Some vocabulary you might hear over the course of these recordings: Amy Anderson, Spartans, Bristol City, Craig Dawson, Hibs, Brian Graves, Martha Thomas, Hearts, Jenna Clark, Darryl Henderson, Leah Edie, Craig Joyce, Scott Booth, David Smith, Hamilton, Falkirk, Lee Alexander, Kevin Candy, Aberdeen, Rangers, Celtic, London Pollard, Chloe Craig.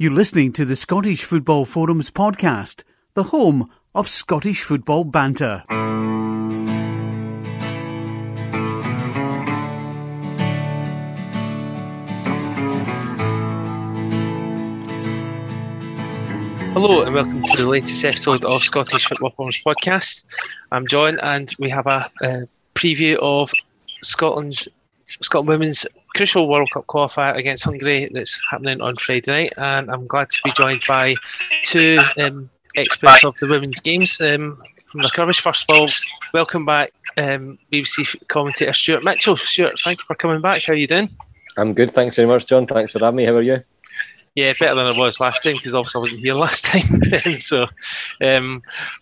You're listening to the Scottish Football Forums podcast, the home of Scottish football banter. Hello and welcome to the latest episode of Scottish Football Forums podcast. I'm John and we have a preview of Scotland Women's crucial World Cup qualifier against Hungary that's happening on Friday night, and I'm glad to be joined by two experts of the women's games from the coverage. First of all, welcome back BBC commentator Stuart Mitchell. Stuart, thank you for coming back. How are you doing? I'm good, thanks very much, John. Thanks for having me. How are you? Yeah, better than I was last time because obviously I wasn't here last time. So,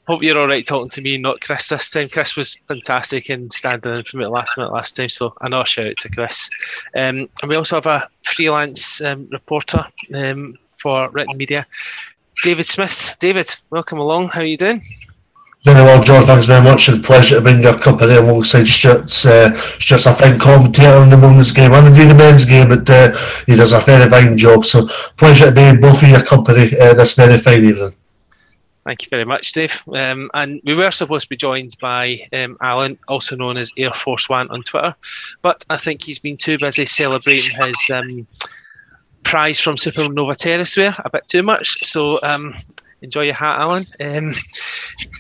hope you're all right talking to me, not Chris this time. Chris was fantastic and standing in for me at the last minute last time, so another shout out to Chris. And we also have a freelance reporter for written media, David Smith. David, welcome along. How are you doing? Doing well, John. Thanks very much, and pleasure to be in your company alongside Stuart's a fine commentator on the women's game and indeed the men's game, but he does a very fine job. So, pleasure to be in both of your company this very fine evening. Thank you very much, Dave. And we were supposed to be joined by Alan, also known as Air Force One on Twitter, but I think he's been too busy celebrating his prize from Supernova Terraceware a bit too much. So, enjoy your hat, Alan.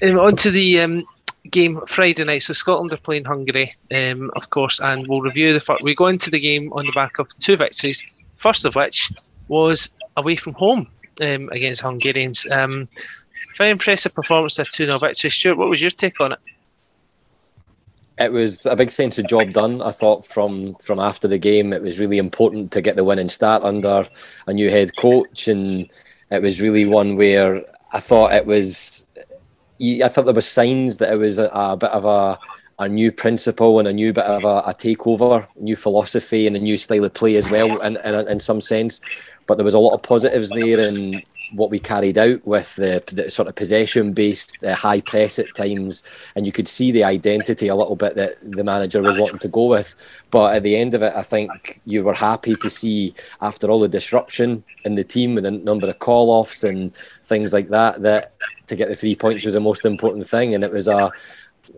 On to the game Friday night. So Scotland are playing Hungary, of course, and we'll review the fact we go into the game on the back of two victories, first of which was away from home against Hungarians. Very impressive performance, this 2-0 victory. Stuart, what was your take on it? It was a big sense of job done, I thought, from after the game. It was really important to get the winning start under a new head coach, and it was really one where I thought there were signs that it was a bit of a new principle and a new bit of a takeover, new philosophy and a new style of play as well in some sense. But there was a lot of positives there in what we carried out with the sort of possession-based high press at times. And you could see the identity a little bit that the manager was wanting to go with. But at the end of it, I think you were happy to see, after all the disruption in the team and the number of call-offs and things like that, that to get the 3 points was the most important thing. And it was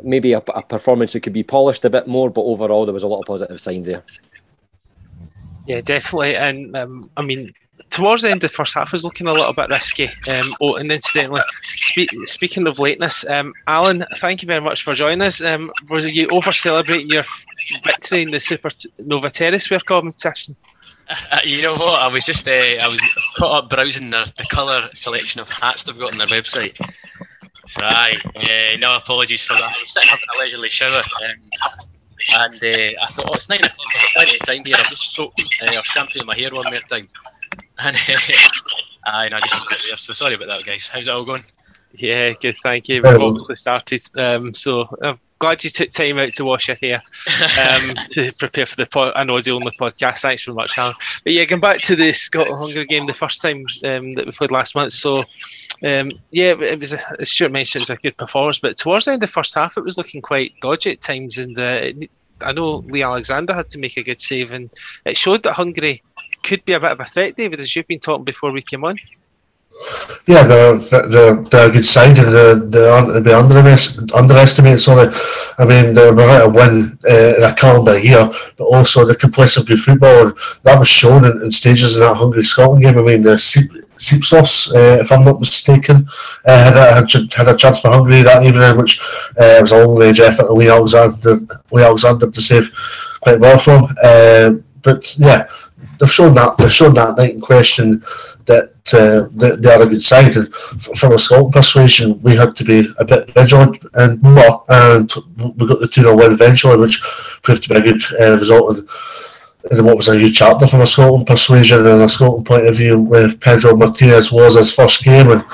maybe a performance that could be polished a bit more, but overall there was a lot of positive signs there. Yeah, definitely. And I mean, towards the end of the first half was looking a little bit risky. And incidentally, speaking of lateness, Alan, thank you very much for joining us. Were you over-celebrating your victory in the Supernova Terraceware competition? You know what? I was caught up browsing the colour selection of hats they've got on their website. Right, yeah, no apologies for that. I was sitting up in a leisurely shower, and I thought, it's 9 o'clock, I've got plenty of time here. I've just soaked or shampooed my hair one more time. And I just sit there, so sorry about that, guys. How's it all going? Yeah, good, thank you. We've obviously started, so I'm glad you took time out to wash your hair to prepare for an audio-only podcast. Thanks very much, Alan. But yeah, going back to the Scotland-Hungary game, the first time that we played last month, so... it was, as Stuart mentioned, it was a good performance, but towards the end of the first half, it was looking quite dodgy at times. And I know Lee Alexander had to make a good save, and it showed that Hungary could be a bit of a threat, David, as you've been talking before we came on. Yeah, they're a good side, and they aren't to be underestimated. Sorry, I mean they were out to win in a calendar year, but also they can play some good football, and that was shown in stages in that Hungary Scotland game. I mean the Seepsos, if I'm not mistaken, had a chance for Hungary that evening, which was a long range effort. Lee Alexander to save quite well from, but yeah, they've shown that night in question that they are a good side, and from a Scotland persuasion we had to be a bit vigilant, and we were, and we got the 2-0 win eventually, which proved to be a good result in what was a huge chapter from a Scotland persuasion and a Scotland point of view, where Pedro Martínez was his first game and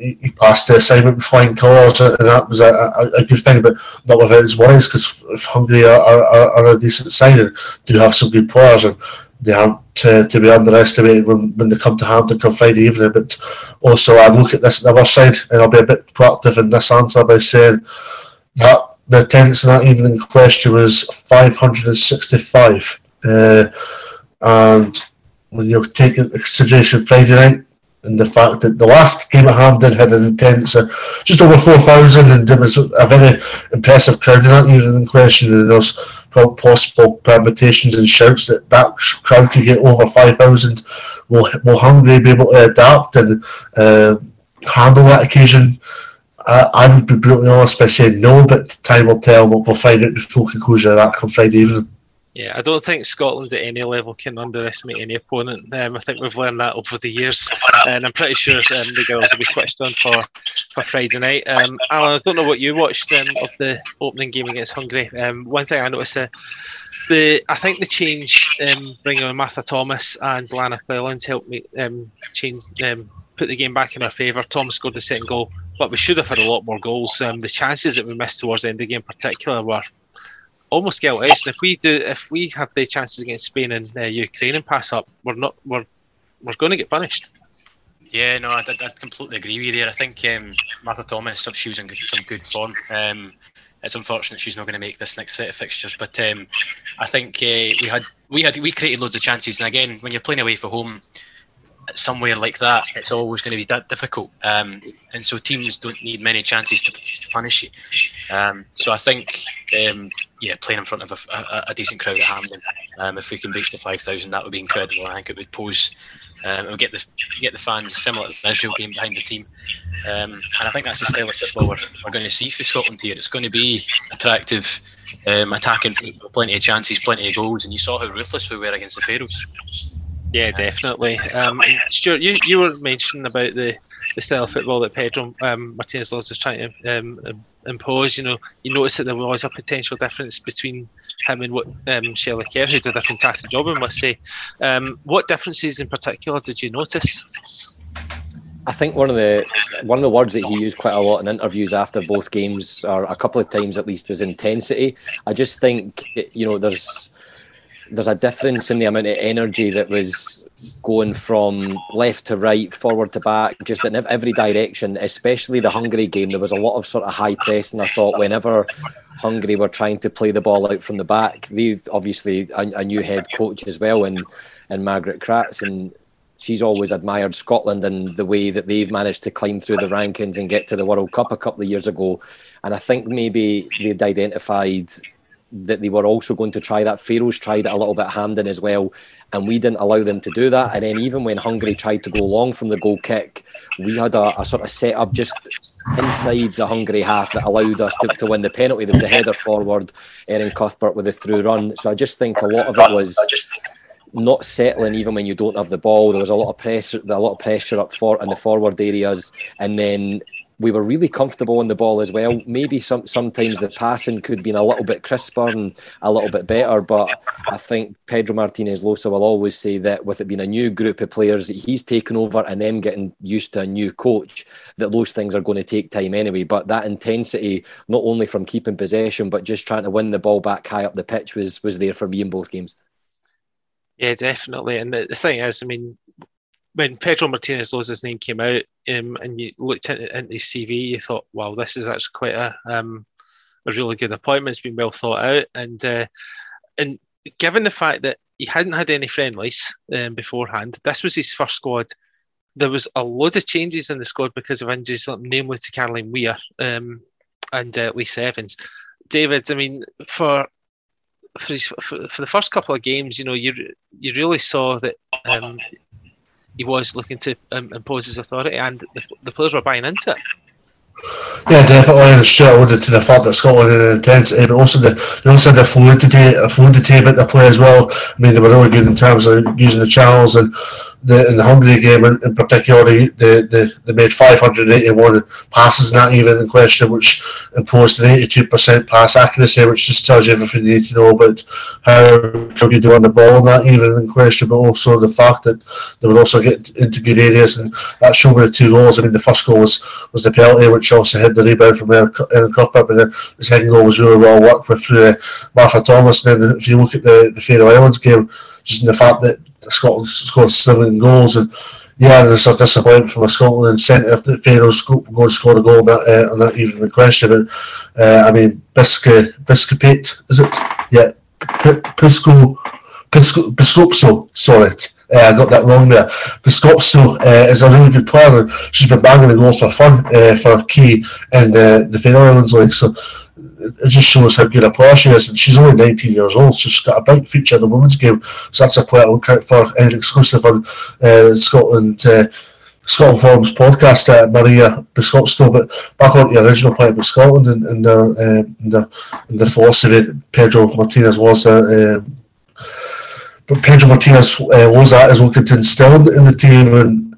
he passed the assignment with flying colours, and that was a good thing, but not without his worries, because if Hungary are a decent side and do have some good players, and they aren't to be underestimated when they come to Hampton come Friday evening. But also I look at this on the other side, and I'll be a bit proactive in this answer by saying that the attendance in that evening question was 565, and when you take into consideration Friday night and the fact that the last game at Hamden had an attendance of just over 4,000, and there was a very impressive crowd in that year in question, and there was possible permutations and shouts that that crowd could get over 5,000. Will Hungary be able to adapt and handle that occasion? I would be brutally honest by saying no, but time will tell. We'll find out the full conclusion of that come Friday evening. Yeah, I don't think Scotland at any level can underestimate any opponent. I think we've learned that over the years, and I'm pretty sure the girls will be switched on for Friday night. Alan, I don't know what you watched of the opening game against Hungary. One thing I noticed, I think the change bringing on Martha Thomas and Leanne Crichton helped me put the game back in our favour. Thomas scored the second goal, but we should have had a lot more goals. The chances that we missed towards the end of the game in particular were almost Celtic. If we have the chances against Spain and Ukraine and pass up, we're going to get punished. Yeah, no, I completely agree with you there. I think Martha Thomas, she was in some good form. It's unfortunate she's not going to make this next set of fixtures, but I think we created loads of chances. And again, when you're playing away from home somewhere like that, it's always going to be that difficult, and so teams don't need many chances to punish you. So I think playing in front of a decent crowd at Hamden, if we can reach the 5,000, that would be incredible. I think it would pose, it would get the fans similar to the Israel game behind the team, and I think that's the style of football we're going to see for Scotland here. It's going to be attractive, attacking football, plenty of chances, plenty of goals, and you saw how ruthless we were against the Faroes. Yeah, definitely. Stuart, you were mentioning about the style of football that Pedro Martínez Losa is trying to impose. You notice that there was a potential difference between him and what Shelley Kerr, who did a fantastic job, I must say. What differences in particular did you notice? I think one of the words that he used quite a lot in interviews after both games, or a couple of times at least, was intensity. I just think there's a difference in the amount of energy that was going from left to right, forward to back, just in every direction, especially the Hungary game. There was a lot of sort of high press, and I thought whenever Hungary were trying to play the ball out from the back, they've obviously a new head coach as well in Margaret Kratz, and she's always admired Scotland and the way that they've managed to climb through the rankings and get to the World Cup a couple of years ago. And I think maybe they'd identified that they were also going to try that. Faroes tried it a little bit at Hamden as well, and we didn't allow them to do that. And then even when Hungary tried to go long from the goal kick, we had a sort of set-up just inside the Hungary half that allowed us to win the penalty. There was a header forward, Erin Cuthbert with a through run. So I just think a lot of it was not settling even when you don't have the ball. There was a lot of pressure up for in the forward areas, and then we were really comfortable on the ball as well. Maybe sometimes the passing could have been a little bit crisper and a little bit better, but I think Pedro Martínez Losa will always say that with it being a new group of players that he's taken over and them getting used to a new coach, that those things are going to take time anyway. But that intensity, not only from keeping possession, but just trying to win the ball back high up the pitch was there for me in both games. Yeah, definitely. And the thing is, I mean, when Pedro Martínez Losa's name came out and you looked into his CV, you thought, wow, this is actually quite a really good appointment. It's been well thought out. And given the fact that he hadn't had any friendlies beforehand, this was his first squad. There was a lot of changes in the squad because of injuries, namely to Caroline Weir and Lisa Evans. David, I mean, for the first couple of games, you really saw that he was looking to impose his authority, and the players were buying into it. Yeah, definitely. And Stuart alluded to the fact that Scotland had an intensity, but also they also had a fluidity about the play as well. I mean, they were really good in terms of using the channels, and in the Hungary game in particular, they made 581 passes in that even in question, which imposed an 82% pass accuracy, which just tells you everything you need to know about how you do on the ball in that even in question, but also the fact that they would also get into good areas, and that showed with the two goals. I mean, the first goal was the penalty, which also hit the rebound from Erin Cuthbert, but the second goal was really well worked with through Martha Thomas. And then if you look at the Faroe Islands game, just in the fact that Scotland scored 7 goals, and yeah, there's a disappointment from a Scotland incentive that Faroes go and score a goal on that evening in question. But I mean, Biscopate, is it? Yeah, Pisco. Biscopso, sorry, I got that wrong there. Biscopso is a really good player, and she's been banging the goals for fun for Key and the Faroe Islands League. So it just shows how good a player she is, and she's only 19 years old, so she's got a big future in the women's game. So that's a player to look out for, and exclusive on Scotland. Scotland Forums podcast, Maria Biscopso. But back on to the original point with Scotland and the philosophy Pedro Martínez Losa is looking to instill in the team. And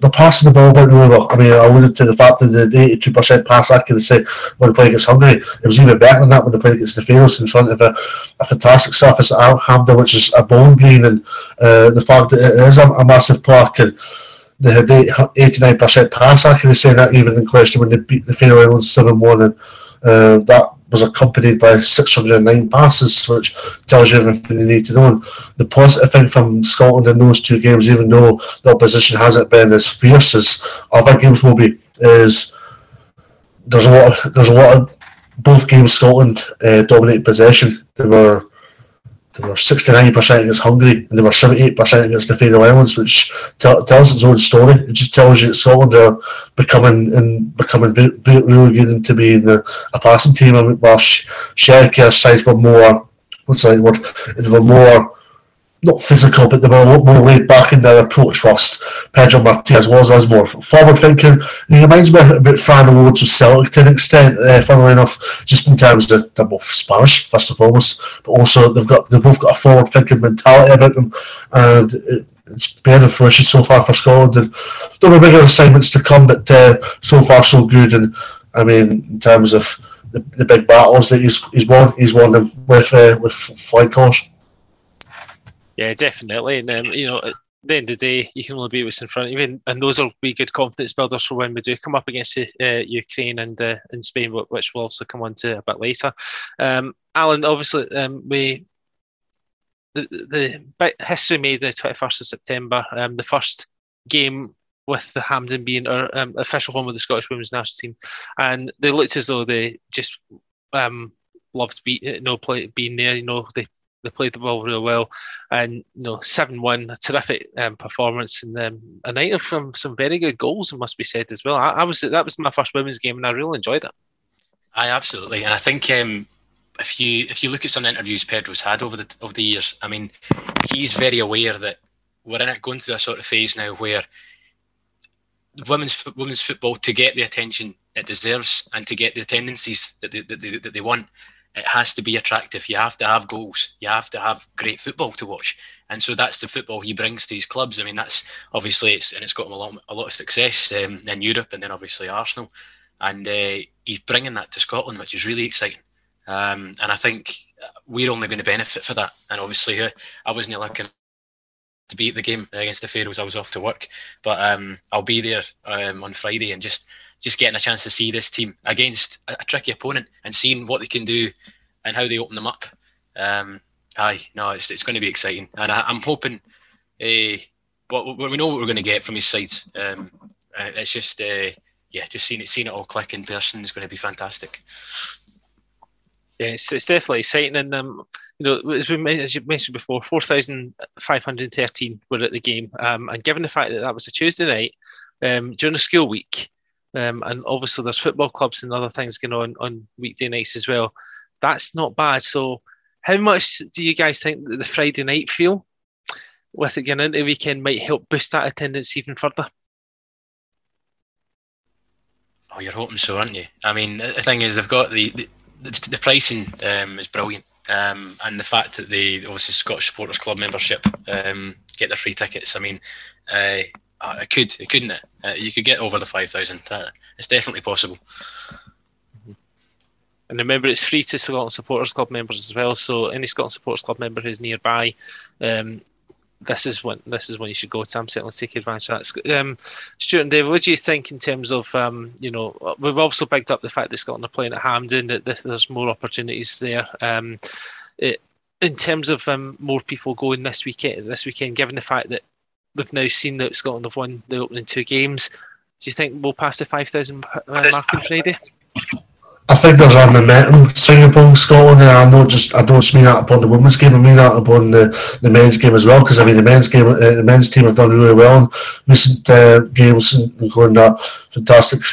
they're passing the ball about really well. I mean, I alluded to the fact that the 82% pass accuracy when they play against Hungary, it was even better than that when they played against the Faroes in front of a fantastic surface at Alhamdra, which is a bone green, and the fact that it is a massive park, and they had 89% pass accuracy, and that even in question when they beat the Faroe Islands 7-1, and that was accompanied by 609 passes, which tells you everything you need to know. And the positive thing from Scotland in those two games, even though the opposition hasn't been as fierce as other games will be, is there's a lot of both games Scotland dominate possession. They were 69% against Hungary, and they were 78% against the Faroe Islands, which tells its own story. It just tells you that Scotland are becoming really good to be a passing team. I mean, while Shelley Kerr's sides were more, they were more not physical, but they were a lot more laid back in their approach. Whilst Pedro Martínez Losa is more forward thinking. He reminds me about Fran O'Woods of Celtic to an extent, funnily enough, just in terms of they're both Spanish first and foremost, but also they've both got a forward thinking mentality about them, and it's been in fruition so far for Scotland. And there were bigger assignments to come, but so far so good. And I mean, in terms of the big battles that he's won them with flying colours. Yeah, definitely. And you know, at the end of the day, you can only be what's in front of you, and those will be good confidence builders for when we do come up against Ukraine and Spain, which we'll also come on to a bit later. Alan, obviously, the history made on the 21st of September, the first game with the Hamden being our official home of the Scottish women's national team, and they looked as though they just loved being there. You know, They played the ball really well, and 7-1, a terrific performance, and a night of some very good goals, it must be said as well. That was my first women's game, and I really enjoyed it. Aye, absolutely, and I think if you look at some interviews Pedro's had over the years, I mean, he's very aware that we're going through a sort of phase now where women's football, to get the attention it deserves and to get the attendances that they want, it has to be attractive. You have to have goals. You have to have great football to watch. And so that's the football he brings to his clubs. I mean, that's obviously, it's got him a lot of success in Europe, and then obviously Arsenal. And he's bringing that to Scotland, which is really exciting. And I think we're only going to benefit for that. And obviously, I wasn't looking to be at the game against the Faroes. I was off to work. But I'll be there on Friday, and just getting a chance to see this team against a tricky opponent and seeing what they can do and how they open them up. It's going to be exciting. And I'm hoping, we know what we're going to get from his sides. It's just, just seeing it all click in person is going to be fantastic. Yeah, it's definitely exciting. And, as you mentioned before, 4,513 were at the game. And given the fact that was a Tuesday night, during the school week, and obviously there's football clubs and other things going on weekday nights as well. That's not bad. So how much do you guys think that the Friday night feel with it going into the weekend might help boost that attendance even further? Oh, you're hoping so, aren't you? I mean, the thing is, they've got the pricing is brilliant. And the fact that obviously Scottish Supporters Club membership get their free tickets. I mean, couldn't it? You could get over the 5,000. It's definitely possible. And remember, it's free to Scotland Supporters Club members as well. So any Scotland Supporters Club member who's nearby, this is when you should go to. I'm certainly taking advantage of that. Stuart and David, what do you think in terms of we've also picked up the fact that Scotland are playing at Hampden, that there's more opportunities there. In terms of more people going this weekend, given the fact that they've now seen that Scotland have won the opening two games. Do you think we'll pass the 5,000 mark on Friday? I think there's our momentum swinging upon Scotland, and I don't mean that upon the women's game, I mean that upon the men's game as well, because I mean the men's team have done really well in recent games, including that fantastic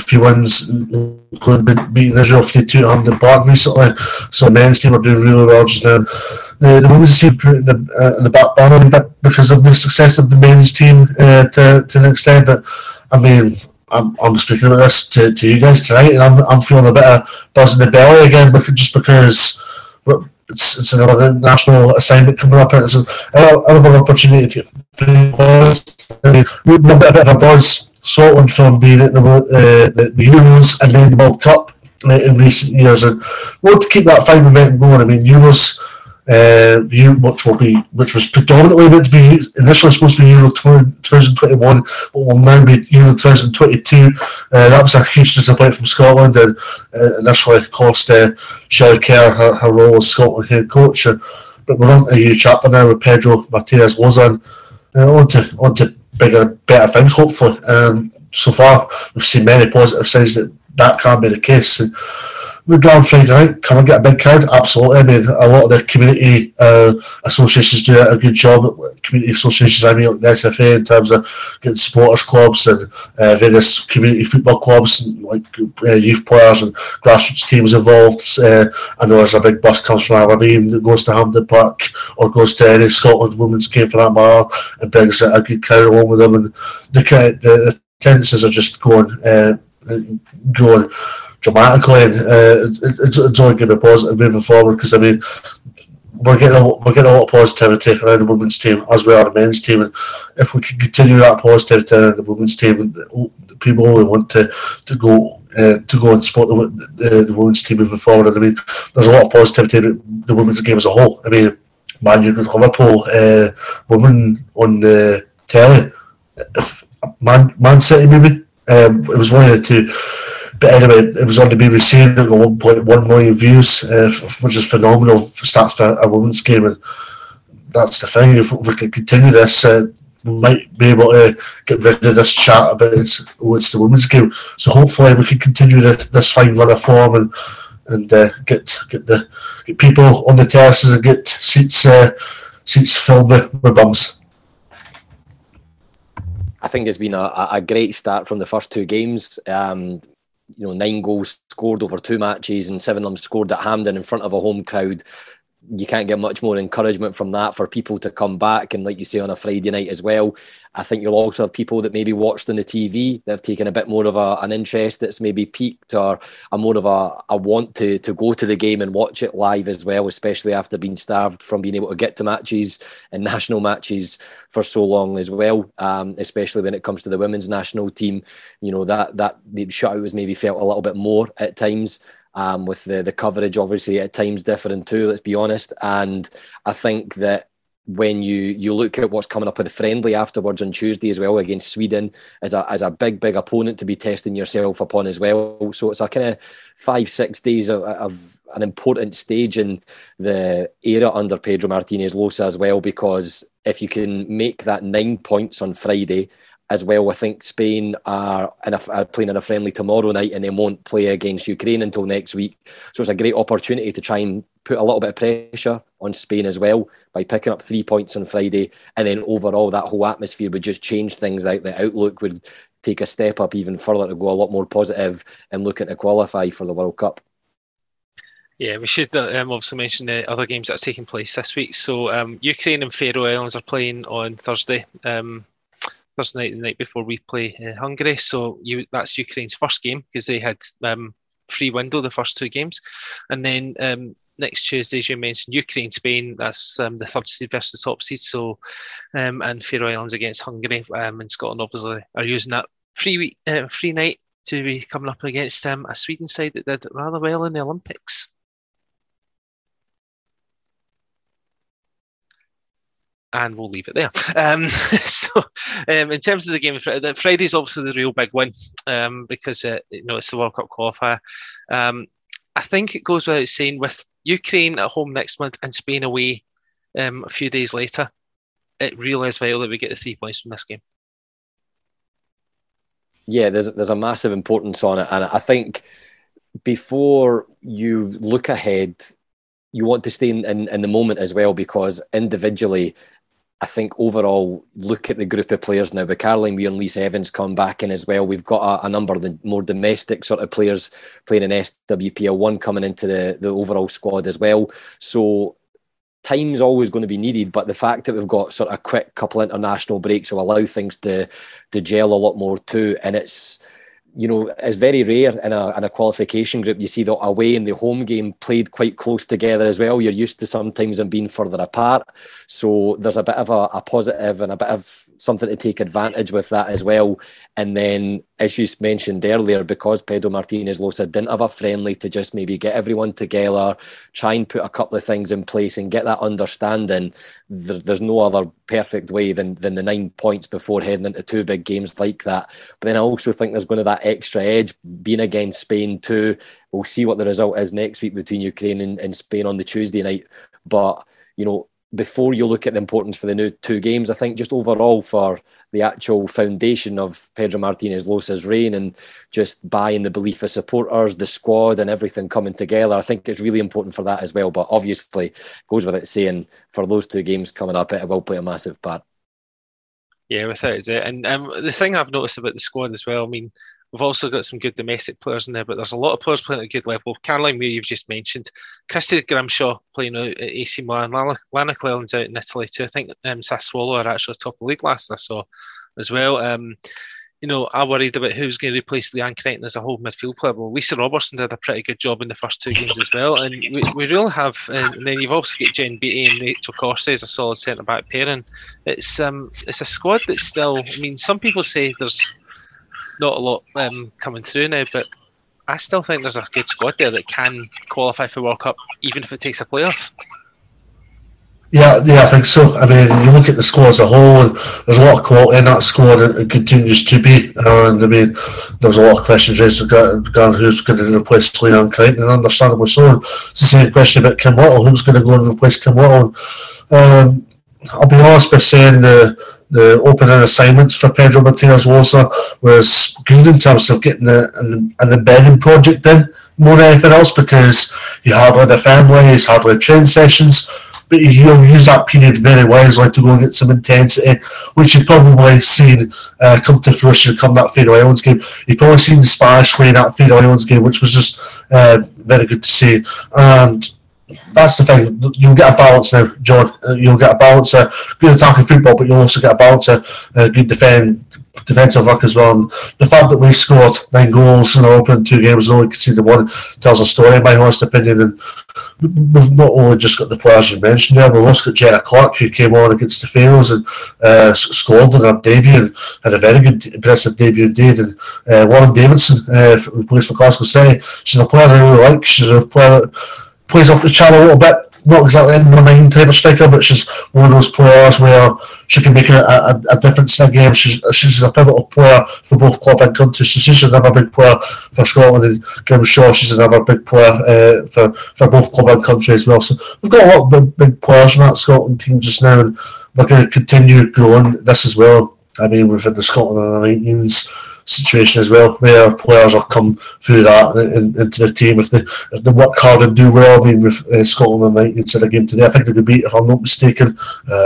few wins, including beating Israel 3-2 at Hampden Park recently. So the men's team are doing really well just now. The women's team put in the back burner a bit because of the success of the men's team to an extent, but I mean, I'm speaking about this to you guys tonight, and I'm feeling a bit of buzz in the belly again, just because it's another national assignment coming up, and it's another opportunity to get free points. We've got a bit of a buzz, Scotland from being at the Euros and then the World Cup in recent years, and we want to keep that fine momentum going. I mean, Euros, which was predominantly meant to be initially supposed to be Euro 2021, but will now be Euro 2022. That was a huge disappointment from Scotland, and initially cost Shelley Kerr her role as Scotland head coach. But we're on a new chapter now with Pedro Martínez Losa, on to bigger, better things hopefully. So far, we've seen many positive signs that can't be the case. And, we're going Friday night, come and get a big crowd? Absolutely. I mean, a lot of the community associations do a good job. Community associations, I mean, like the SFA, in terms of getting supporters clubs and various community football clubs, like youth players and grassroots teams involved. I know there's a big bus comes from Aberdeen that goes to Hampden Park or goes to any Scotland women's game for that matter, and brings a good crowd along with them. And the attendances are just going dramatically, and it's only going to be positive moving forward, because I mean we're getting a lot of positivity around the women's team as well as the men's team, and if we can continue that positivity around the women's team, people only want to go and support the women's team moving forward. And I mean, there's a lot of positivity in the women's game as a whole. I mean, Man U with Liverpool, women on the telly, Man City maybe, it was one of the two. But anyway, it was on the BBC and it got 1.1 million views, which is phenomenal stats for a women's game. And that's the thing, if we can continue this, we might be able to get rid of this chat about it's the women's game. So hopefully we can continue this fine run of form and get people on the terraces and get seats filled with bums. I think it's been a great start from the first two games. 9 goals scored over 2 matches, and 7 of them scored at Hampden in front of a home crowd. You can't get much more encouragement from that for people to come back. And like you say, on a Friday night as well, I think you'll also have people that maybe watched on the TV that have taken a bit more of an interest, that's maybe piqued, or a more of a want to go to the game and watch it live as well, especially after being starved from being able to get to matches and national matches for so long as well, especially when it comes to the women's national team. You know, that shutout was maybe felt a little bit more at times. With the coverage, obviously, at times different too, let's be honest. And I think that when you look at what's coming up with the friendly afterwards on Tuesday as well against Sweden, as a big opponent to be testing yourself upon as well. So it's a kind of 5-6 days of an important stage in the era under Pedro Martínez Losa as well, because if you can make that 9 points on Friday as well, I think Spain are playing in a friendly tomorrow night, and they won't play against Ukraine until next week. So it's a great opportunity to try and put a little bit of pressure on Spain as well by picking up 3 points on Friday. And then overall, that whole atmosphere would just change things. Like the outlook would take a step up even further to go a lot more positive and looking to qualify for the World Cup. Yeah, we should obviously mention the other games that are taking place this week. So Ukraine and Faroe Islands are playing on Thursday night, the night before we play Hungary. So that's Ukraine's first game, because they had free window the first 2 games. And then next Tuesday, as you mentioned, Ukraine, Spain, that's the third seed versus the top seed. So, and Faroe Islands against Hungary, and Scotland obviously are using that free night to be coming up against a Sweden side that did rather well in the Olympics. And we'll leave it there. So, in terms of the game, Friday's obviously the real big win, because it's the World Cup qualifier. I think it goes without saying, with Ukraine at home next month and Spain away a few days later, it really is vital that we get the 3 points from this game. yeah, there's a massive importance on it. And I think before you look ahead, you want to stay in the moment as well, because individually, I think overall, look at the group of players now. With Caroline Weir and Lisa Evans come back in as well, we've got a number of the more domestic sort of players playing in SWPL1 coming into the overall squad as well. So time's always going to be needed, but the fact that we've got sort of a quick couple international breaks will allow things to gel a lot more too. And it's, you know, it's very rare in a qualification group. You see the away and the home game played quite close together as well. You're used to sometimes them being further apart. So there's a bit of a positive and a bit of something to take advantage with that as well. And then, as you mentioned earlier, because Pedro Martínez Losa didn't have a friendly, to just maybe get everyone together, try and put a couple of things in place and get that understanding, there's no other perfect way than the 9 points before heading into two big games like that. But then I also think there's going to that extra edge being against Spain too. We'll see what the result is next week between Ukraine and Spain on the Tuesday night. But, you know, before you look at the importance for the new two games, I think just overall for the actual foundation of Pedro Martínez Losa's reign and just buying the belief of supporters, the squad and everything coming together, I think it's really important for that as well. But obviously, goes without saying, for those two games coming up, it will play a massive part. Yeah, without a doubt. And the thing I've noticed about the squad as well, I mean, we've also got some good domestic players in there, but there's a lot of players playing at a good level. Caroline Weir, you've just mentioned. Christy Grimshaw playing out at AC Milan. Lana Cleland's out in Italy too. I think Sassuolo are actually top of the league last I saw as well. You know, I worried about who's going to replace Leanne Crichton as a whole midfield player. Well, Lisa Robertson did a pretty good job in the first two games as well. And we really have, and then you've also got Jen Beattie and Rachel Corsi as a solid centre-back pairing. It's a squad that's still, I mean, some people say there's not a lot coming through now, but I still think there's a good squad there that can qualify for World Cup, even if it takes a playoff. Yeah, I think so. I mean, you look at the squad as a whole, and there's a lot of quality in that squad, and it continues to be. And I mean, there's a lot of questions raised regarding who's going to replace Leanne Crichton, and understandably so. It's the same question about Kim Wattle. Who's going to go and replace Kim Wattle? I'll be honest by saying the opening assignments for Pedro Martínez Losa was good in terms of getting an embedding project in more than anything else, because he hardly had a family, he's hardly had training sessions, but he'll use that period very wisely to go and get some intensity, which you've probably seen come to fruition come that Faroe Islands game. You've probably seen the Spanish way in that Faroe Islands game, which was just very good to see. And that's the thing, you'll get a balance now, John. You'll get a balance of good attacking football, but you'll also get a balance of good defensive work as well. And the fact that we scored 9 goals in the opening 2 games and only conceded 1 tells a story, in my honest opinion. And we've not only just got the players you mentioned there, we've also got Jenna Clark, who came on against the Faroes and scored in her debut and had a very good, impressive debut indeed. And Lauren Davidson, who plays for Glasgow City, she's a player I really like. She's a player that plays off the channel a little bit, not exactly in the mind type of striker, but she's one of those players where she can make a difference in a game. She's a pivotal player for both club and country. She's another big player for Scotland, and Grimshaw, she's another big player for both club and country as well. So we've got a lot of big players in that Scotland team just now, and we're going to continue growing this as well. I mean, we've had the Scotland under 19s situation as well, where players will come through that and into the team if they work hard and do well. I mean, with Scotland and United in a game today, I think they could beat, if I'm not mistaken.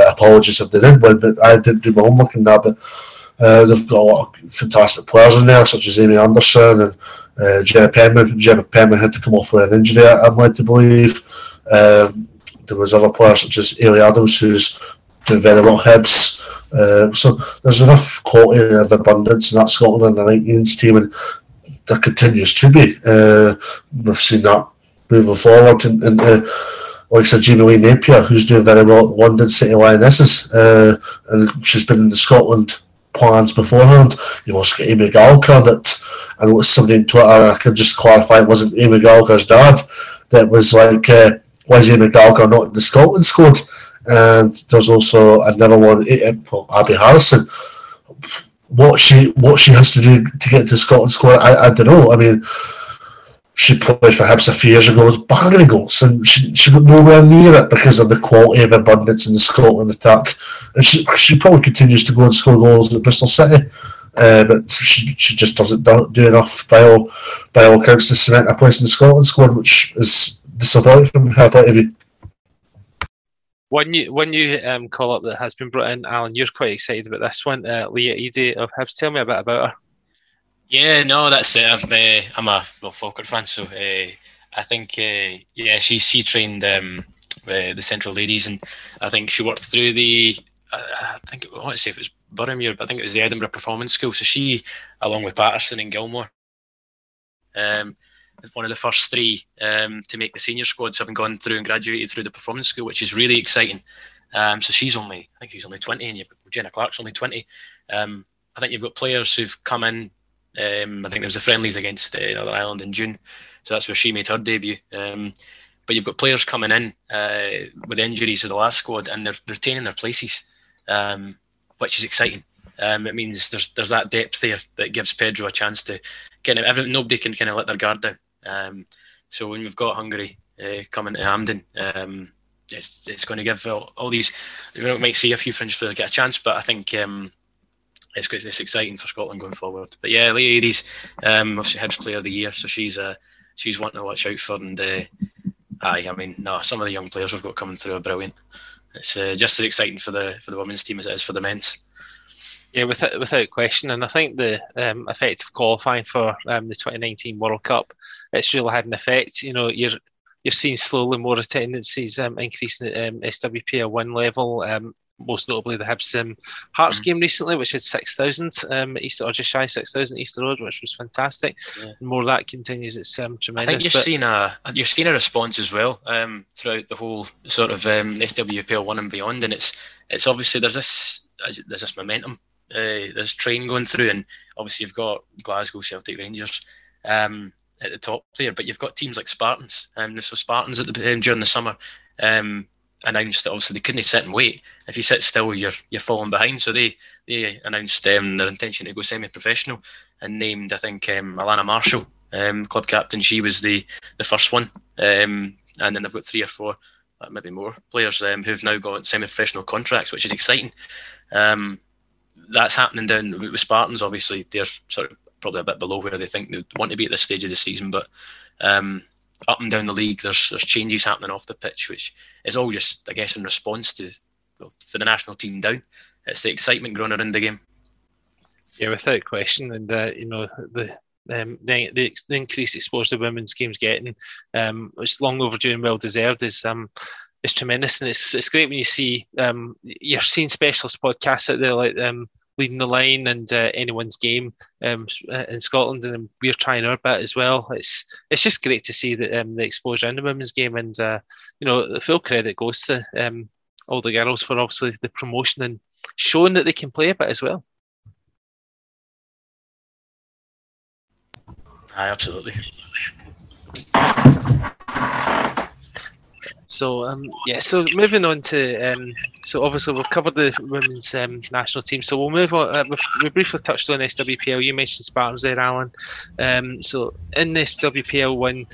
Apologies if they did win, but I didn't do my homework in that. But they've got a lot of fantastic players in there, such as Amy Anderson and Jenna Penman. Jenna Penman had to come off with an injury, I'm led to believe. There was other players such as Ailey Adams, who's doing very well, Hibs. So there's enough quality and abundance in that Scotland under 19s team, and there continues to be. We've seen that moving forward, and like I said, Jamie Lee Napier, who's doing very well at London City Lionesses, and she's been in the Scotland plans beforehand. You also got Amy Gallagher, that I noticed somebody on Twitter, I can just clarify, it wasn't Amy Gallagher's dad, that was like, why is Amy Gallagher not in the Scotland squad? And there's also another one, Abby Harrison. What she has to do to get to Scotland squad, I don't know. I mean, she played for Hibs a few years ago with banging goals, and she got nowhere near it because of the quality of abundance in the Scotland attack. And she probably continues to go and score goals at Bristol City. but she just doesn't do enough by all counts to cement a place in the Scotland squad, which is disappointing from her point of view. One new call up that has been brought in, Alan, you're quite excited about this one. Leah Edie of Hibs, tell me a bit about her. Yeah, no, that's it. I'm a Falkirk fan, so I think she trained the Central Ladies, and I think she worked through the. I think I want to say if it was Burramure, but I think it was the Edinburgh Performance School. So she, along with Patterson and Gilmore, is one of the first three to make the senior squad. So having gone through and graduated through the Performance School, which is really exciting. So she's only 20, and Jenna Clark's only 20. I think you've got players who've come in. I think there was the friendlies against Northern Ireland in June, so that's where she made her debut. But you've got players coming in with injuries to the last squad, and they're retaining their places. Which is exciting. It means there's that depth there that gives Pedro a chance to get him. Nobody can kind of let their guard down. So when we've got Hungary coming to Hampden, it's going to give all these. We might see a few fringe players get a chance, but I think it's exciting for Scotland going forward. But yeah, Leah Edie's obviously Hibs Player of the Year, so she's one to watch out for. And some of the young players we've got coming through are brilliant. It's just as exciting for the women's team as it is for the men's. Yeah, without question. And I think the effect of qualifying for the 2019 World Cup, it's really had an effect. You know, you're seeing slowly more attendances increasing at SWPL1 level, most notably the Hibs Hearts game recently, which had 6,000 Easter, or just shy 6,000 Easter Road, which was fantastic. Yeah. And more of that continues. It's tremendous. I think you're seeing a response as well throughout the whole sort of SWPL1 and beyond, and it's obviously there's this momentum, this train going through, and obviously you've got Glasgow, Celtic, Rangers at the top there, but you've got teams like Spartans, and so Spartans at the during the summer. Announced that obviously they couldn't sit and wait. If you sit still, you're falling behind. So they announced their intention to go semi-professional, and named, I think, Alana Marshall club captain. She was the first one, and then they've got three or four, maybe more players who've now got semi-professional contracts, which is exciting. That's happening down with Spartans. Obviously, they're sort of probably a bit below where they think they want to be at this stage of the season, but. Up and down the league, there's changes happening off the pitch, which is all just, I guess, in response to for the national team down. It's the excitement growing around the game. Yeah, without question, and the increased exposure the women's game's getting, which long overdue and well deserved, is tremendous, and it's great when you see you're seeing specialist podcasts out there like Leading the Line and Anyone's Game in Scotland, and we're trying our bit as well. It's just great to see that the exposure in the women's game, and the full credit goes to all the girls for obviously the promotion and showing that they can play a bit as well. Aye, absolutely. So, so moving on to, so obviously we've covered the women's national team, so we'll move on. We briefly touched on SWPL, you mentioned Spartans there, Alan. So in this SWPL1,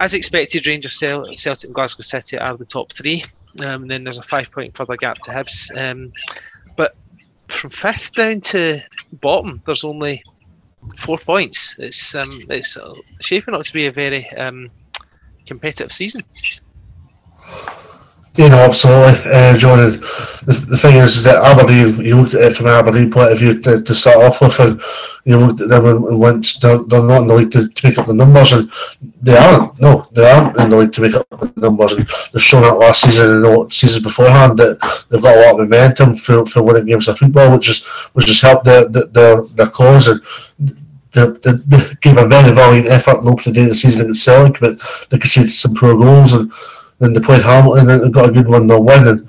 as expected, Rangers, Celtic and Glasgow City are the top three. Then there's a 5-point further gap to Hibs. But from fifth down to bottom, there's only 4 points. It's shaping up to be a very competitive season. You know, absolutely, John. The thing is that Aberdeen, you looked at it from an Aberdeen point of view to start off with, and you looked at them and went, they're not in the league to make up the numbers, and they aren't in the league to make up the numbers, and they've shown that last season and the seasons beforehand that they've got a lot of momentum for winning games of football, which has helped their cause, and they gave a very valiant effort in opening day of the season against Celtic, but they conceded some poor goals, and then they played Hamilton and they got a good 1-0 win. And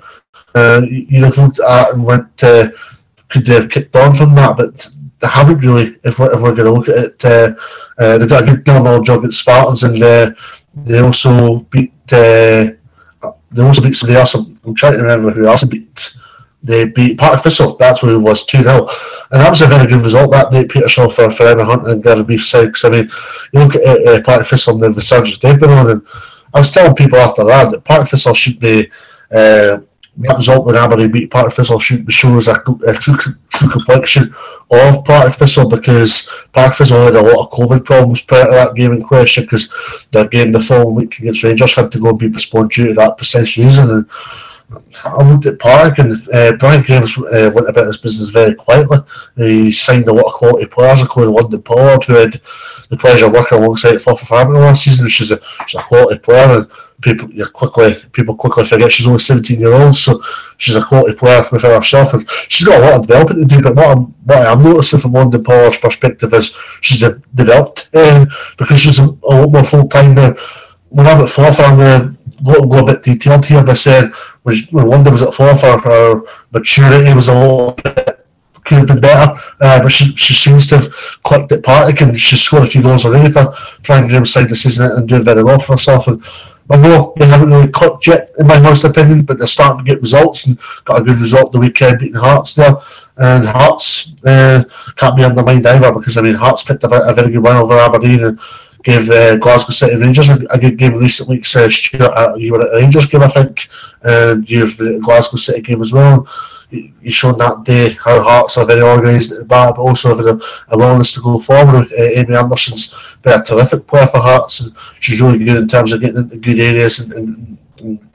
if you looked at that and went, could they have kicked on from that? But they haven't really, if we're going to look at it. They've got a good 1-0 job at Spartans, and they also beat somebody else. I'm trying to remember who else beat. They beat Partick Thistle, that's where it was, 2-0. And that was a very good result that day, Petershill for Emma Hunt and Gary Beef's side. I mean, you look at Partick Thistle and the resurgence they've been on, and I was telling people after that Partick Thistle should be That result when Aberdeen beat Partick Thistle shows a true complexion of Partick Thistle, because Partick Thistle had a lot of COVID problems prior to that game in question, because their game the following week against Rangers had to go and be postponed due to that precise reason. And I looked at Partick, and Brian Graves went about his business very quietly. He signed a lot of quality players, including London Pollard, who had the pleasure of working alongside Falkirk last season. She's a quality player, and people quickly forget she's only 17 years old, so she's a quality player within herself, and she's got a lot of development to do. But what I'm noticing from London Pollard's perspective is she's developed because she's a lot more full time now. When I'm at Falkirk, I'm going to go a bit detailed here by saying when London was at Falkirk, her maturity was a little bit, could have been better, but she seems to have clicked at Partick, and she's scored a few goals already for Frank Graham's side this season and doing very well for herself. And I know they haven't really clicked yet, in my honest opinion, but they're starting to get results, and got a good result the weekend beating Hearts there. And Hearts can't be undermined either, because I mean Hearts picked up a very good win over Aberdeen and gave Glasgow City Rangers a good game recently. Stuart, you were at the Rangers game, I think, and you've been at the Glasgow City game as well. You showed that day how Hearts are very organised at the back, but also having a willingness to go forward. Amy Anderson's been a terrific player for Hearts, and she's really good in terms of getting into good areas and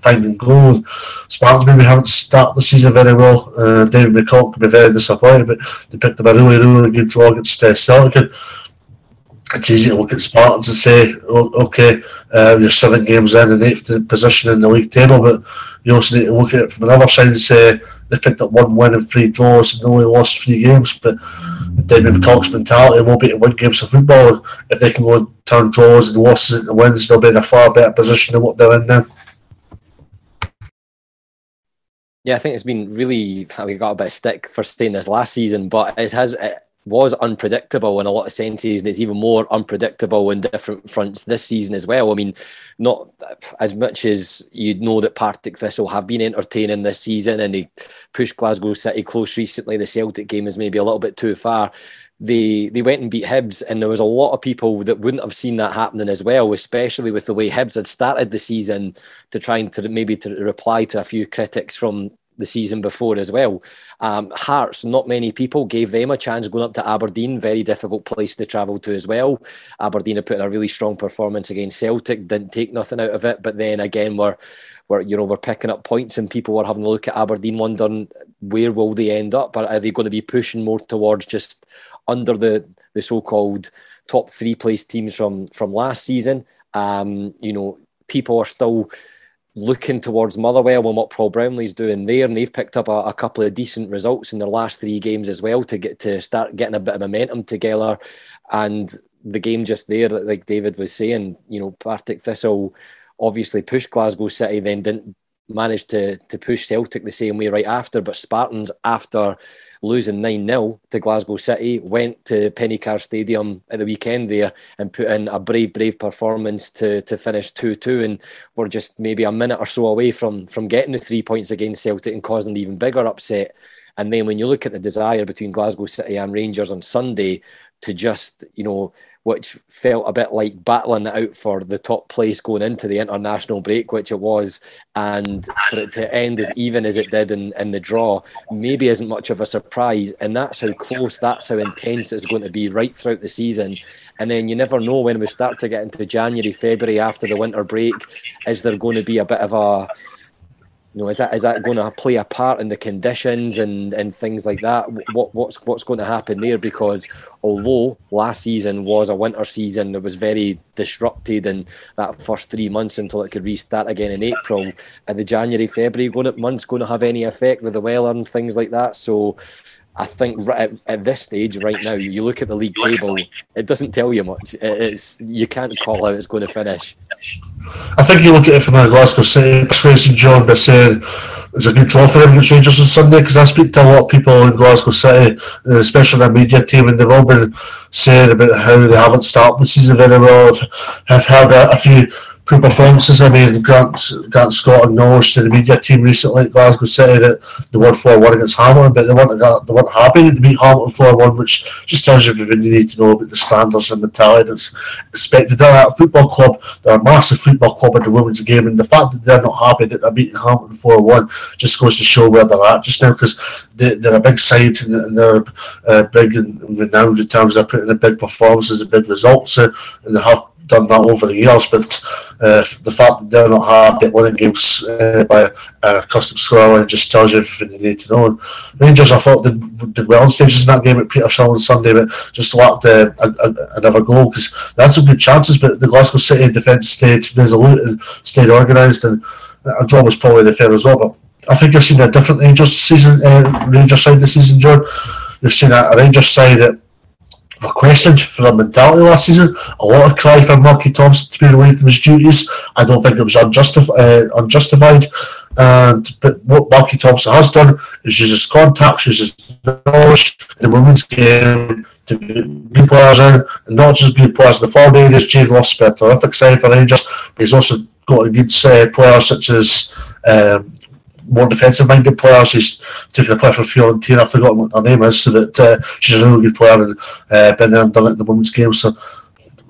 finding goal. Spartans maybe haven't started the season very well. David McCall could be very disappointed, but they picked up a really, really good draw against Celtic. And it's easy to look at Spartans and say, okay, you're 7 games in and 8th position in the league table, but you also need to look at it from another side and say they picked up 1 win and 3 draws and only lost 3 games. But David McCulloch's mentality will be to win games of football, and if they can go and turn draws and losses into wins, they'll be in a far better position than what they're in now. Yeah, I think it's been really, we got a bit of stick for saying this last season, but it was unpredictable in a lot of senses, and it's even more unpredictable in different fronts this season as well. I mean, not as much as you'd know that Partick Thistle have been entertaining this season, and they pushed Glasgow City close recently. The Celtic game is maybe a little bit too far. They went and beat Hibs, and there was a lot of people that wouldn't have seen that happening as well, especially with the way Hibs had started the season, to trying to maybe to reply to a few critics from the season before as well. Hearts, not many people gave them a chance going up to Aberdeen, very difficult place to travel to as well. Aberdeen had put in a really strong performance against Celtic, didn't take nothing out of it, but then again we're picking up points, and people were having a look at Aberdeen wondering where will they end up, or are they going to be pushing more towards just under the so-called top 3 place teams from last season. People are still looking towards Motherwell and what Paul Brownlee's doing there, and they've picked up a couple of decent results in their last 3 games as well to start getting a bit of momentum together. And the game just there, like David was saying, Partick Thistle obviously pushed Glasgow City, then didn't manage to push Celtic the same way right after. But Spartans, after losing 9-0 to Glasgow City, went to Penny Car Stadium at the weekend there and put in a brave performance to finish 2-2, and we're just maybe a minute or so away from getting the 3 points against Celtic and causing an even bigger upset. And then when you look at the desire between Glasgow City and Rangers on Sunday to just, which felt a bit like battling out for the top place going into the international break, which it was, and for it to end as even as it did in the draw, maybe isn't much of a surprise. And that's how close, that's how intense it's going to be right throughout the season. And then you never know when we start to get into January, February after the winter break, is there going to be a bit of a... Is that going to play a part in the conditions and things like that? What's going to happen there? Because although last season was a winter season, it was very disrupted in that first 3 months until it could restart again in April. Are the January, February months going to have any effect with the weather and things like that? So I think at this stage right now, you look at the league table, it doesn't tell you much. It's, you can't call out it's going to finish. I think you look at it from a Glasgow City perspective, John, by saying it's a good draw for them against Rangers on Sunday, because I speak to a lot of people in Glasgow City, especially their media team, and they've all been saying about how they haven't started the season very well. I've heard a few good performances. I mean, Grant Scott acknowledged to the media team recently at Glasgow City that they won 4-1 against Hamilton, but they weren't happy to beat Hamilton 4-1, which just tells you everything you need to know about the standards and mentality that's expected. They're a football club, they're a massive football club in the women's game, and the fact that they're not happy that they're beating Hamilton 4-1 just goes to show where they're at just now, because they're a big side and they're big and renowned in terms of putting in big performances and big results, and they have done that over the years, but the fact that they're not happy at winning games by a custom scoreline just tells you everything you need to know. And Rangers, I thought, did well in stages in that game at Petershill on Sunday, but just lacked another goal, because they had some good chances, but the Glasgow City defence stayed resolute and stayed organised, and a draw was probably the fair result. But I think you've seen a different Rangers side this season, John. You've seen a Rangers side that were questioned for their mentality last season. A lot of cry for Martha Thomas to be relieved from his duties. I don't think it was unjustified. But what Martha Thomas has done is uses contacts, uses knowledge in the women's game to be players in, and not just be players in the forward areas. Jane Ross has been a terrific side for Rangers, but he's also got a good players such as more defensive-minded players. She's taken a player for Fiorentina, I've forgotten what her name is, so that she's a really good player and been there and done it in the women's game, so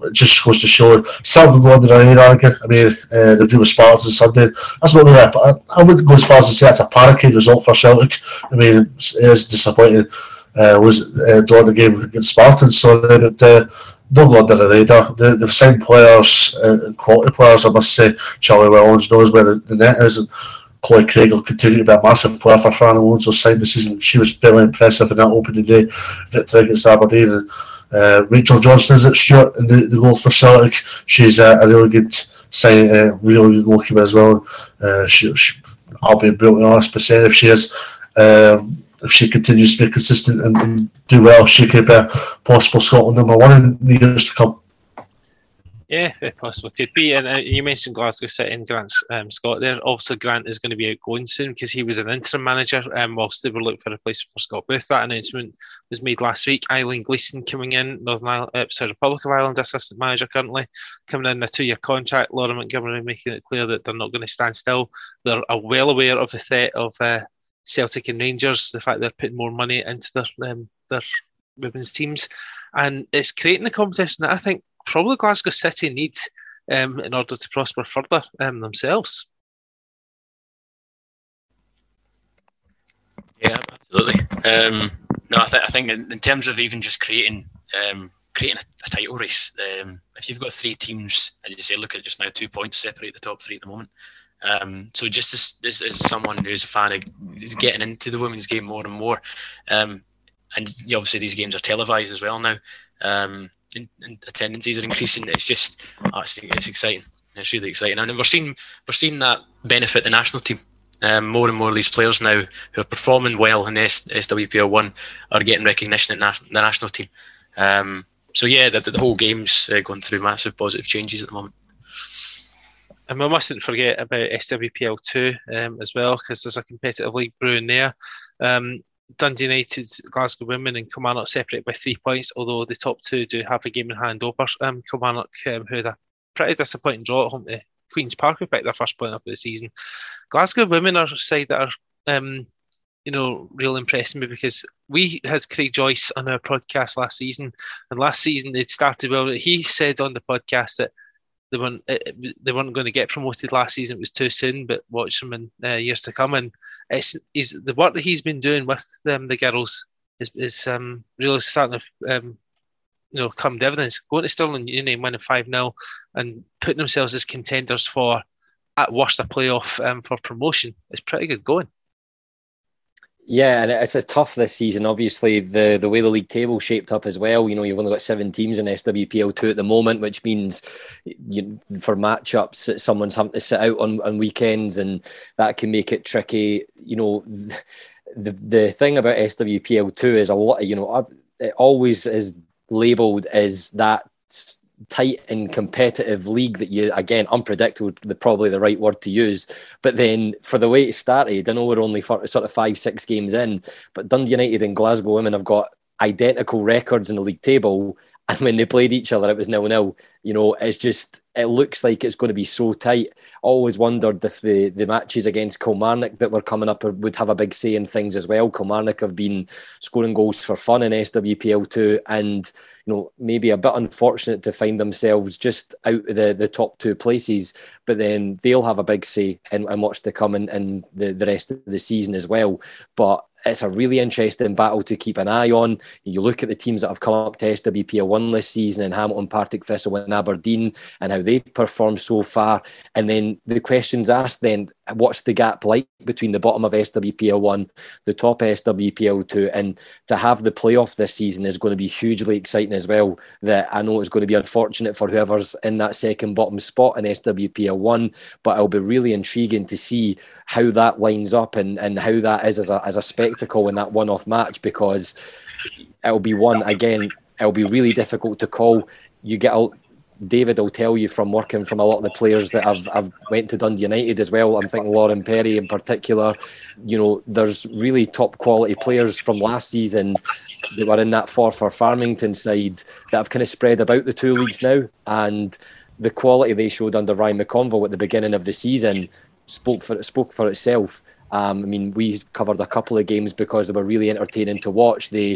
it just goes to show. Celtic will go under their radar again. I mean, they'll do with Spartans on Sunday. That's not really I wouldn't go as far as to say that's a parakeet result for Celtic. I mean, it is disappointing during the game against Spartans, so they'll go under the radar. They've signed players, quality players, I must say. Charlie Wellens knows where the net is, and Chloe Craig will continue to be a massive player for Fran Alonso signed this season. She was very impressive in that opening day victory against Aberdeen. And Rachel Johnson is at Stuart in the goal for Celtic. She's a really good sign, really good goalkeeper as well. I'll be brutally honest by saying, if she is, if she continues to be consistent and do well, she could be a possible Scotland #1 in the years to come. Yeah, very possible could be. And you mentioned Glasgow City and Grant Scott there. Obviously, Grant is going to be outgoing soon because he was an interim manager whilst they were looking for a replacement for Scott Booth. That announcement was made last week. Eileen Gleeson coming in, Northern Ireland, Republic of Ireland assistant manager currently, coming in a 2-year contract. Laura Montgomery making it clear that they're not going to stand still. They're well aware of the threat of Celtic and Rangers, the fact they're putting more money into their women's teams. And it's creating a competition that I think probably Glasgow City need in order to prosper further themselves. Yeah, absolutely. No, I think in terms of even just creating a title race, if you've got three teams, as you say, look at just now, 2 points separate the top three at the moment. So just this is someone who's a fan of getting into the women's game more and more, and obviously these games are televised as well now. And attendances are increasing. It's just, it's exciting. It's really exciting, and we're seeing that benefit the national team. More and more of these players now who are performing well in the SWPL1 are getting recognition at the national team. So yeah, the whole game's going through massive positive changes at the moment. And we mustn't forget about SWPL2 as well, because there's a competitive league brewing there. Dundee United, Glasgow Women and Kilmarnock separate by 3 points, although the top two do have a game in hand over Kilmarnock, who had a pretty disappointing draw at home to Queen's Park, who picked their first point up of the season. Glasgow Women are a side that are really impressing me, because we had Craig Joyce on our podcast last season, and last season they'd started well. He said on the podcast that they weren't going to get promoted last season. It was too soon, but watch them in years to come. And the work that he's been doing with the girls is really starting to come dividends. Going to Stirling Union, winning 5-0, and putting themselves as contenders for, at worst, a playoff for promotion. It's pretty good going. Yeah, and it's tough this season. Obviously, the way the league table shaped up as well. You've only got 7 teams in SWPL2 at the moment, which means for matchups, someone's having to sit out on weekends, and that can make it tricky. The thing about SWPL2 is a lot. It always is labelled as that tight and competitive league that you, again, unpredictable, probably the right word to use, but then for the way it started, I know we're only sort of 5-6 games in, but Dundee United and Glasgow Women have got identical records in the league table And when they played each other, it was 0-0. You know, it's just, it looks like it's going to be so tight. I always wondered if the matches against Kilmarnock that were coming up would have a big say in things as well. Kilmarnock have been scoring goals for fun in SWPL2 and, you know, maybe a bit unfortunate to find themselves just out of the top two places. But then they'll have a big say in what's to come in the rest of the season as well. But it's a really interesting battle to keep an eye on. You look at the teams that have come up to SWPL1 this season in Hamilton, Partick Thistle and Aberdeen and how they've performed so far. And then the questions asked then, what's the gap like between the bottom of SWPL1, the top SWPL2, and to have the playoff this season is going to be hugely exciting as well. That I know it's going to be unfortunate for whoever's in that second bottom spot in SWPL1, but it'll be really intriguing to see how that lines up and how that is as a spectacle in that one-off match, because it'll be one, again, it'll be really difficult to call. You get out, David will tell you from working from a lot of the players that I've went to Dundee United as well. I'm thinking Lauren Perry in particular. You know, there's really top quality players from last season that were in that for Farmington side that have kind of spread about the two leagues now, and the quality they showed under Ryan McConville at the beginning of the season spoke for itself. I mean, we covered a couple of games because they were really entertaining to watch. They,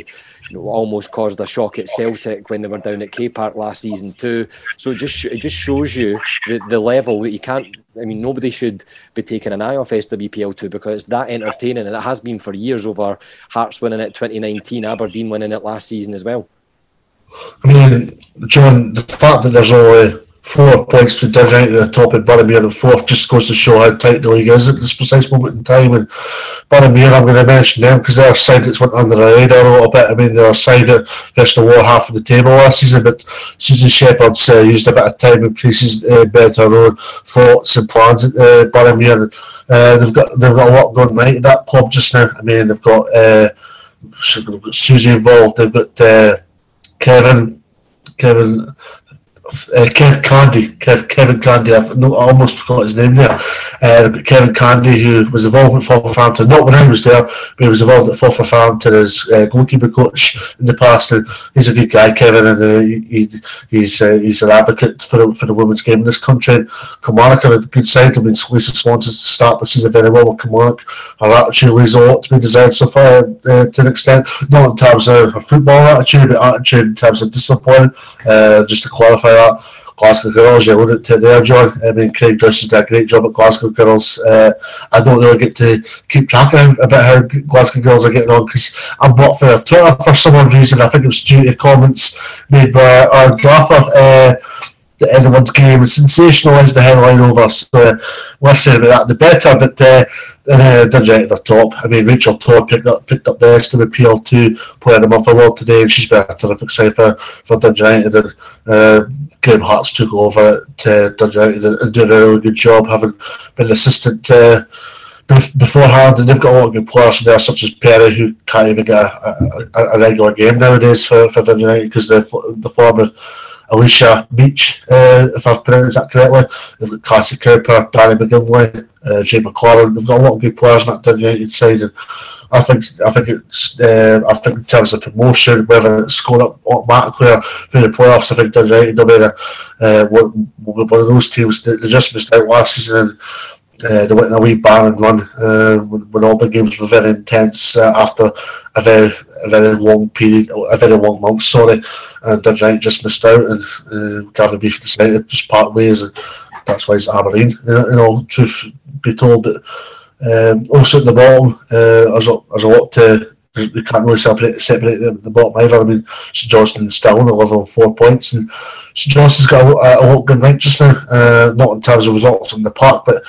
you know, almost caused a shock at Celtic when they were down at K Park last season too. So it just shows you the level that you can't. I mean, nobody should be taking an eye off SWPL2 because it's that entertaining, and it has been for years. Over Hearts winning it 2019, Aberdeen winning it last season as well. I mean, John, the fact that there's only 4 points to dig out of the top of Burramere and fourth just goes to show how tight the league is at this precise moment in time. And Burramere, I'm going to mention them because they're a side that's went under the radar a little bit. I mean, they're a side that finished the lower half of the table last season, but Susan Shepherd's used a bit of time in pre-season to bed her own thoughts and plans at Burramere. They've got a lot going right at that club just now. I mean, they've got Susie involved, they've got Kevin. Kevin Candy, I almost forgot his name there. Kevin Candy, who was involved with Falkirk, not when I was there, but he was involved at Falkirk as goalkeeper coach in the past. And he's a good guy, Kevin, and he's an advocate for the women's game in this country. And Kilmarnock are a good side. I mean, Lisa Swanson's to start the season very well with Kilmarnock. Her attitude leaves a lot to be desired so far to an extent, not in terms of her football attitude, but attitude in terms of discipline. Just to qualify that, Glasgow Girls, you alluded to there, John. I mean, Craig Dawson did a great job at Glasgow Girls. I don't really get to keep track of about how Glasgow Girls are getting on because I'm blocked for their Twitter for some odd reason. I think it was due to comments made by our gaffer that anyone's game and sensationalised the headline over. So less said about that, the better. But they're right at the top. I mean, Rachel Todd picked up the SWPL2 player of the month award today, and she's been a terrific side for Dundee United. And Graham Hearts took over at Dundee United and doing a really good job, having been assistant beforehand, and they've got a lot of good players there, such as Perry, who can't even get a regular game nowadays for Dundee United because the form of Alicia Beach, if I've pronounced that correctly. They've got Cassie Cooper, Danny McGinley, Jay McLaren. They've got a lot of good players on that Dundee United side, and I think in terms of promotion, whether it's going up automatically or through the playoffs, I think Dundee United will be one of those teams that they just missed out last season. And they went in a wee barren run when all the games were very intense after a very long month. And Dundee United just missed out, and Gavin Beef decided to just part ways, and that's why it's Aberdeen. In all truth be told, but also at the bottom, there's a lot to. We can't really separate the bottom either. I mean, St Johnston's still on the level of 4 points, and St Johnston's got a lot going right just now, not in terms of results on the park, but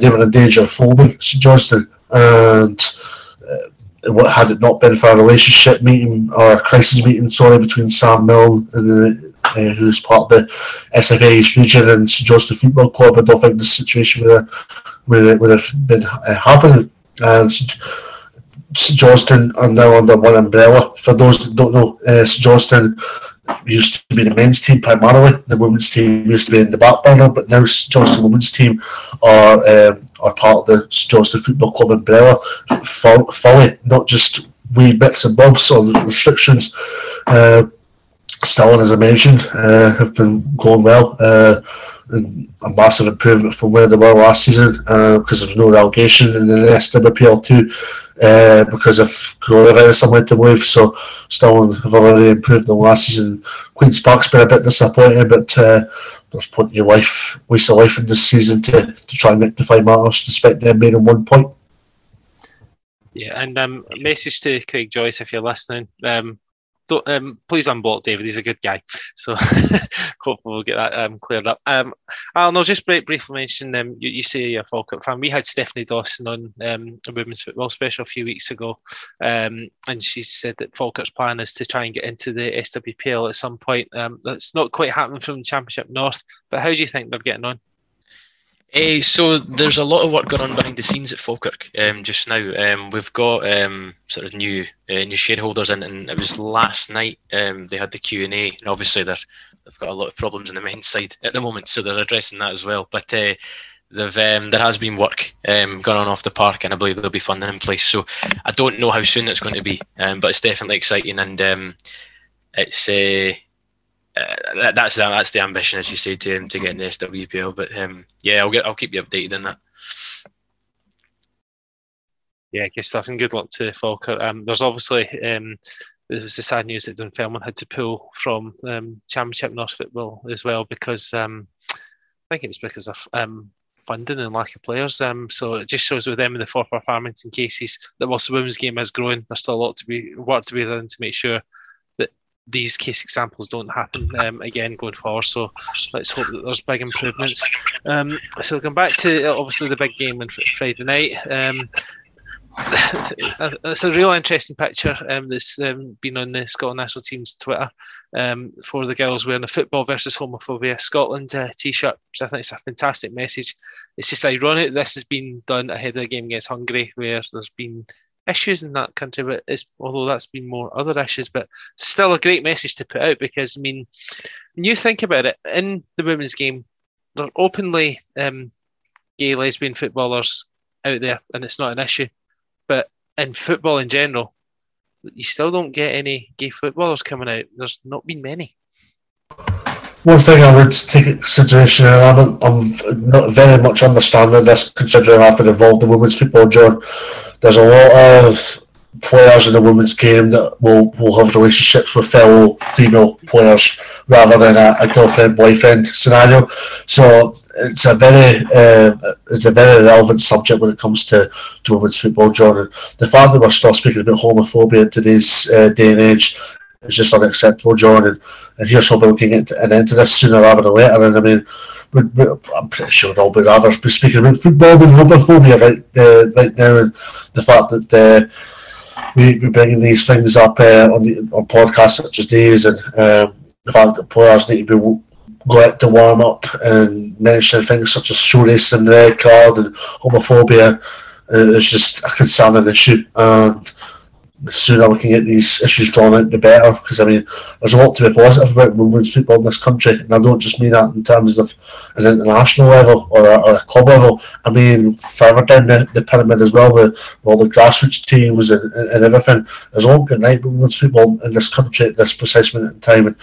they were in danger of folding, St Johnston, and what had it not been for a relationship meeting, or a crisis meeting, between Sam Milne and who's part of the SFA East region and St Johnston Football Club, I don't think this situation would have been happening. St Johnston are now under one umbrella. For those that don't know, St Johnston used to be the men's team primarily. The women's team used to be in the back burner, but now St Johnston women's team are part of the St Johnston Football Club umbrella fully, not just wee bits and bobs or restrictions. Stirling, as I mentioned, have been going well. A massive improvement from where they were last season, because there was no relegation in the SWPL2, because of coronavirus, I went to believe. So Stirling have already improved the last season. Queen's Park's been a bit disappointing, but there's plenty of waste of life in this season to try and rectify matters, despite them being on 1 point. Yeah, and a message to Craig Joyce, if you're listening. Don't please unblock David, he's a good guy. So hopefully we'll get that cleared up. Alan, I'll just briefly mention, you say you're a Falkirk fan. We had Stephanie Dawson on a women's football special a few weeks ago, and she said that Falkirk's plan is to try and get into the SWPL at some point. That's not quite happening from the Championship North, but how do you think they're getting on? So there's a lot of work going on behind the scenes at Falkirk just now. We've got sort of new shareholders in, and it was last night they had the Q&A, and obviously they've got a lot of problems on the men's side at the moment, so they're addressing that as well. But there has been work going on off the park, and I believe there'll be funding in place. So I don't know how soon that's going to be, but it's definitely exciting, and it's that's the ambition, as you say, to get in the SWPL. But I'll keep you updated on that. Yeah, good stuff, and good luck to Falkirk. There's obviously there was the sad news that Dunfermline had to pull from Championship North football as well, because I think it was because of funding and lack of players. So it just shows with them in the Forfar Farmington cases that whilst the women's game is growing, there's still a lot to be done to make sure these case examples don't happen again going forward. So let's hope that there's big improvements. So going back to obviously the big game on Friday night, it's a real interesting picture that's been on the Scotland national team's Twitter for the girls wearing a Football versus Homophobia Scotland t-shirt, which I think is a fantastic message. It's just ironic this has been done ahead of the game against Hungary, where there's been issues in that country, but although that's been more other issues, but still a great message to put out, because I mean, when you think about it, in the women's game there are openly gay, lesbian footballers out there, and it's not an issue. But in football in general, you still don't get any gay footballers coming out. There's not been many. One thing I would take into consideration, and I'm not very much understanding this, considering I've been involved in women's football, John, there's a lot of players in the women's game that will have relationships with fellow female players rather than a girlfriend-boyfriend scenario. So it's a very relevant subject when it comes to women's football, John. And the fact that we're still speaking about homophobia in today's day and age, it's just unacceptable, John, and here's hoping we can get an end to this sooner rather than later. And I mean, I'm pretty sure we'd all be rather be speaking about football than homophobia right now, and the fact that we're bringing these things up on podcasts such as these, and the fact that players need to be let to warm up and mention things such as show race and red card and homophobia is just a concerning issue, and the sooner we can get these issues drawn out, the better. Because I mean, there's a lot to be positive about women's football in this country, and I don't just mean that in terms of an international level or a club level. I mean further down the pyramid as well, with all the grassroots teams and everything. There's all good night women's football in this country at this precise minute in time. And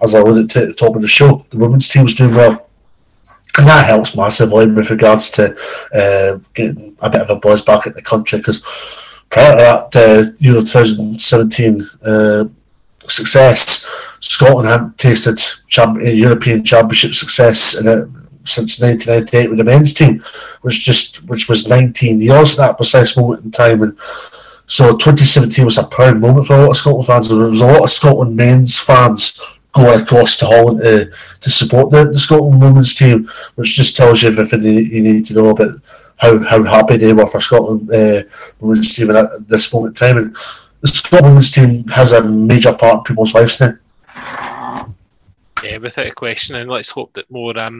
as I alluded to at the top of the show, the women's team's doing well. And that helps massively with regards to getting a bit of a buzz back at the country, because prior to that 2017 success, Scotland hadn't tasted European Championship success since 1998 with the men's team, which was 19 years at that precise moment in time. And so 2017 was a proud moment for a lot of Scotland fans. There was a lot of Scotland men's fans going across to Holland to support the Scotland women's team, which just tells you everything you need to know about how happy they were for Scotland women's team at this moment in time. And the Scotland women's team has a major part of people's lives now. Yeah, without a question, and let's hope that more that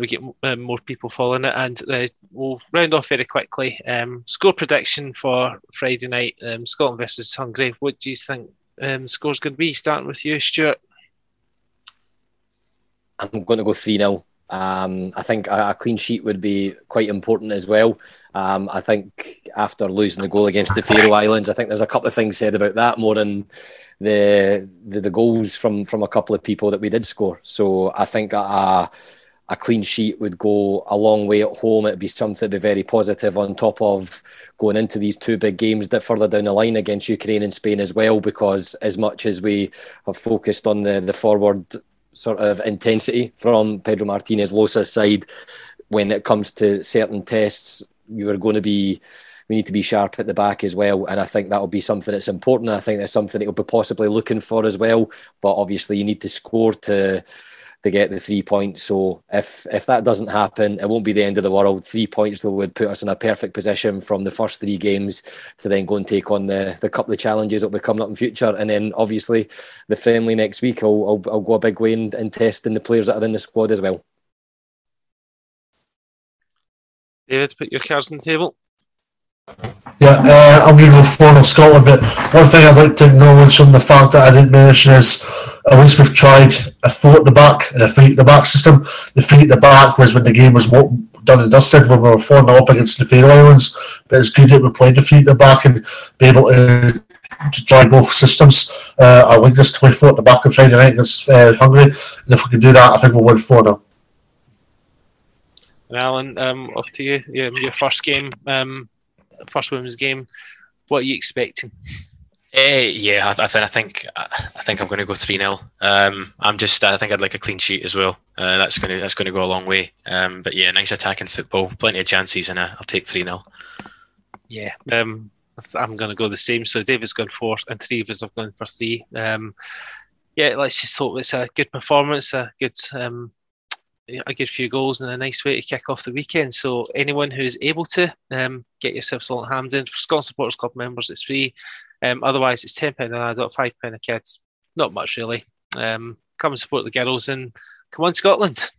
we get more people following it. And we'll round off very quickly. Score prediction for Friday night, Scotland versus Hungary. What do you think the score's going to be? Starting with you, Stuart. I'm going to go 3-0. I think a clean sheet would be quite important as well. I think after losing the goal against the Faroe Islands, I think there's a couple of things said about that more than the goals from a couple of people that we did score. So I think a clean sheet would go a long way at home. It'd be something to be very positive on top of going into these two big games that further down the line against Ukraine and Spain as well, because as much as we have focused on the forward sort of intensity from Pedro Martínez Losa's side, when it comes to certain tests, we need to be sharp at the back as well. And I think that'll be something that's important. I think that's something that he'll be possibly looking for as well. But obviously you need to score to get the 3 points. So if that doesn't happen, it won't be the end of the world. 3 points, though, would put us in a perfect position from the first three games to then go and take on the couple of challenges that will be coming up in future. And then, obviously, the friendly next week I'll go a big way in testing the players that are in the squad as well. David, put your cards on the table. Yeah, I'm going to go for on Scotland, but one thing I'd like to acknowledge from the fact that I didn't mention is at least we've tried a four at the back and a three at the back system. The three at the back was when the game was done and dusted, when we were 4-0 up against the Faroe Islands, but it's good that we played the three at the back and be able to try both systems. I like this to play four at the back on Friday night against Hungary, and if we can do that, I think we'll win 4-0. Alan, up to you. Your first game, first women's game. What are you expecting? I think I'm going to go 3-0. I think I'd like a clean sheet as well. That's going to go a long way. But yeah, nice attacking football, plenty of chances, and I'll take 3-0. Yeah, I'm going to go the same. So David's gone four, and three of us have gone for three. Yeah, let's just hope it's a good performance, a good few goals and a nice way to kick off the weekend. So anyone who's able to, get yourself Salthampton. For Scotland Supporters Club members, it's free. Otherwise, it's £10 an adult, £5 a kid. Not much, really. Come and support the girls and come on, Scotland.